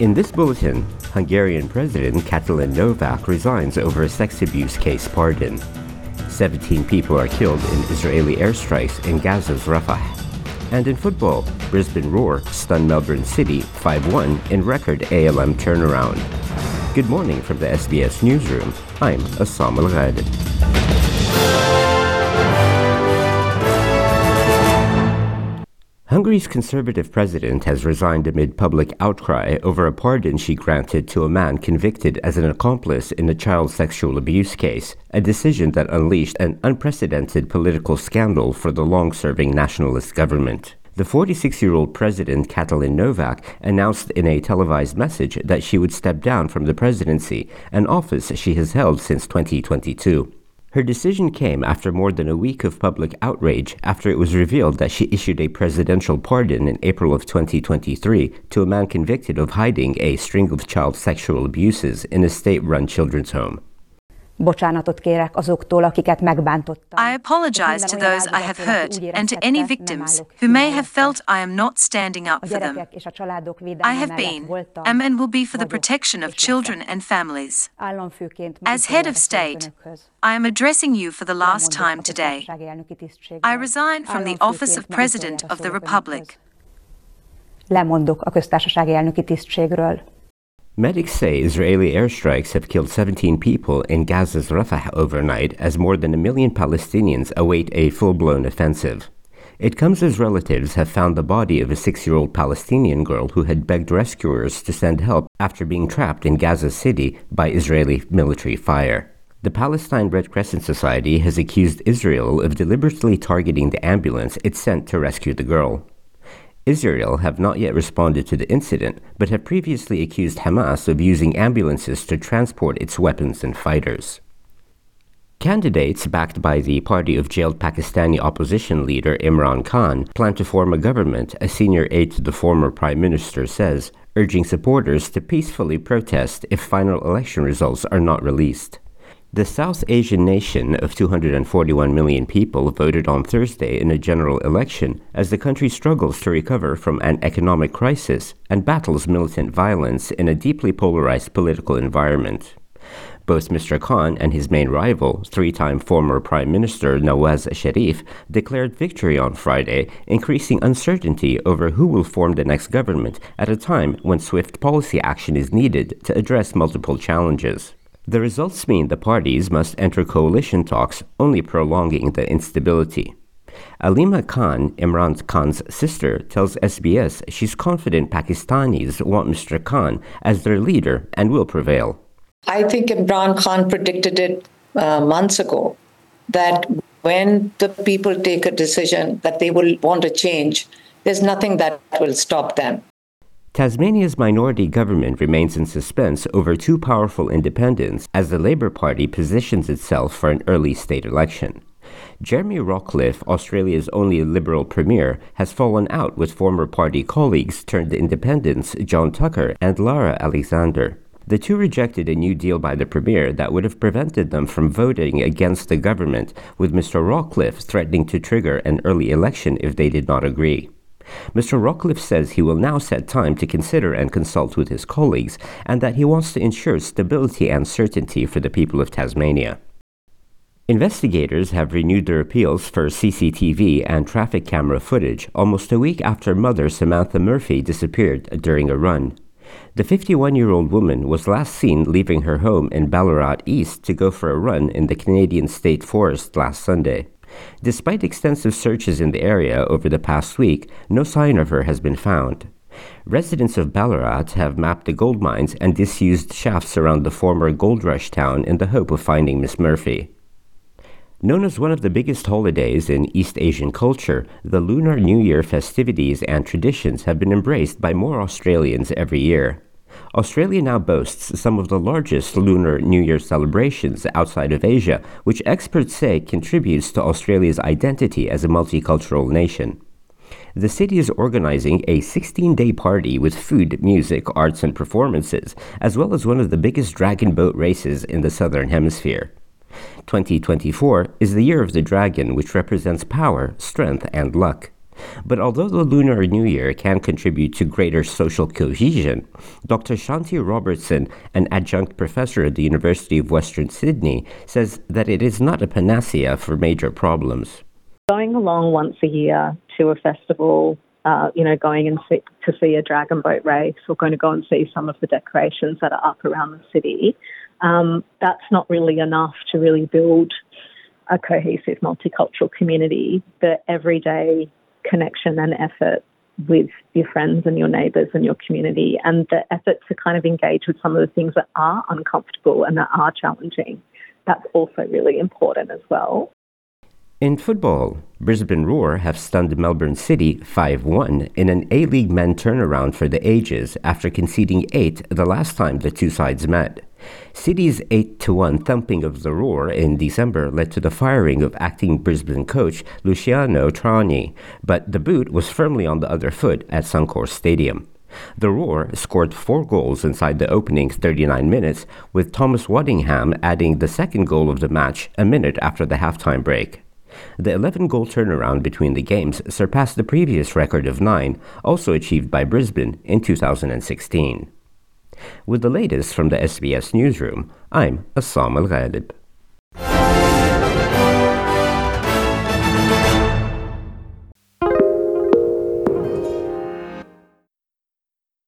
In this bulletin, Hungarian President Katalin Novak resigns over a sex abuse case pardon. 17 people are killed in Israeli airstrikes in Gaza's Rafah. And in football, Brisbane Roar stunned Melbourne City 5-1 in record ALM turnaround. Good morning from the SBS Newsroom. I'm Assam Al-Ghad. Hungary's conservative president has resigned amid public outcry over a pardon she granted to a man convicted as an accomplice in a child sexual abuse case, a decision that unleashed an unprecedented political scandal for the long-serving nationalist government. The 46-year-old president, Katalin Novak, announced in a televised message that she would step down from the presidency, an office she has held since 2022. Her decision came after more than a week of public outrage after it was revealed that she issued a presidential pardon in April of 2023 to a man convicted of hiding a string of child sexual abuses in a state-run children's home. I apologize to those I have hurt and to any victims who may have felt I am not standing up for them. I have been, am and will be for the protection of children and families. As head of state, I am addressing you for the last time today. I resign from the office of President of the Republic. Medics say Israeli airstrikes have killed 17 people in Gaza's Rafah overnight as more than 1 million Palestinians await a full-blown offensive. It comes as relatives have found the body of a 6-year-old Palestinian girl who had begged rescuers to send help after being trapped in Gaza City by Israeli military fire. The Palestine Red Crescent Society has accused Israel of deliberately targeting the ambulance it sent to rescue the girl. Israel have not yet responded to the incident, but have previously accused Hamas of using ambulances to transport its weapons and fighters. Candidates backed by the party of jailed Pakistani opposition leader Imran Khan plan to form a government, a senior aide to the former prime minister says, urging supporters to peacefully protest if final election results are not released. The South Asian nation of 241 million people voted on Thursday in a general election as the country struggles to recover from an economic crisis and battles militant violence in a deeply polarized political environment. Both Mr. Khan and his main rival, three-time former Prime Minister Nawaz Sharif, declared victory on Friday, increasing uncertainty over who will form the next government at a time when swift policy action is needed to address multiple challenges. The results mean the parties must enter coalition talks, only prolonging the instability. Aleema Khan, Imran Khan's sister, tells SBS she's confident Pakistanis want Mr. Khan as their leader and will prevail. I think Imran Khan predicted it months ago, that when the people take a decision that they will want a change, there's nothing that will stop them. Tasmania's minority government remains in suspense over two powerful independents as the Labor Party positions itself for an early state election. Jeremy Rockliff, Australia's only Liberal premier, has fallen out with former party colleagues turned independents John Tucker and Lara Alexander. The two rejected a new deal by the premier that would have prevented them from voting against the government, with Mr. Rockliff threatening to trigger an early election if they did not agree. Mr. Rockliff says he will now set time to consider and consult with his colleagues and that he wants to ensure stability and certainty for the people of Tasmania. Investigators have renewed their appeals for CCTV and traffic camera footage almost a week after mother Samantha Murphy disappeared during a run. The 51-year-old woman was last seen leaving her home in Ballarat East to go for a run in the Canadian State Forest last Sunday. Despite extensive searches in the area over the past week, no sign of her has been found. Residents of Ballarat have mapped the gold mines and disused shafts around the former gold rush town in the hope of finding Miss Murphy. Known as one of the biggest holidays in East Asian culture, the Lunar New Year festivities and traditions have been embraced by more Australians every year. Australia now boasts some of the largest Lunar New Year celebrations outside of Asia, which experts say contributes to Australia's identity as a multicultural nation. The city is organizing a 16-day party with food, music, arts and performances, as well as one of the biggest dragon boat races in the Southern Hemisphere. 2024 is the year of the dragon, which represents power, strength and luck. But although the Lunar New Year can contribute to greater social cohesion, Dr. Shanti Robertson, an adjunct professor at the University of Western Sydney, says that it is not a panacea for major problems. Going along once a year to a festival, going and to see a dragon boat race, or going to go and see some of the decorations that are up around the city, that's not really enough to really build a cohesive multicultural community. The everyday connection and effort with your friends and your neighbours and your community, and the effort to kind of engage with some of the things that are uncomfortable and that are challenging, that's also really important as well. In football, Brisbane Roar have stunned Melbourne City 5-1 in an A-League men turnaround for the ages after conceding 8 the last time the two sides met. City's 8-1 thumping of the Roar in December led to the firing of acting Brisbane coach Luciano Trani, but the boot was firmly on the other foot at Suncorp Stadium. The Roar scored 4 goals inside the opening 39 minutes, with Thomas Waddingham adding the second goal of the match a minute after the halftime break. The 11-goal turnaround between the games surpassed the previous record of 9, also achieved by Brisbane in 2016. With the latest from the SBS newsroom, I'm Assam Al-Ghalib.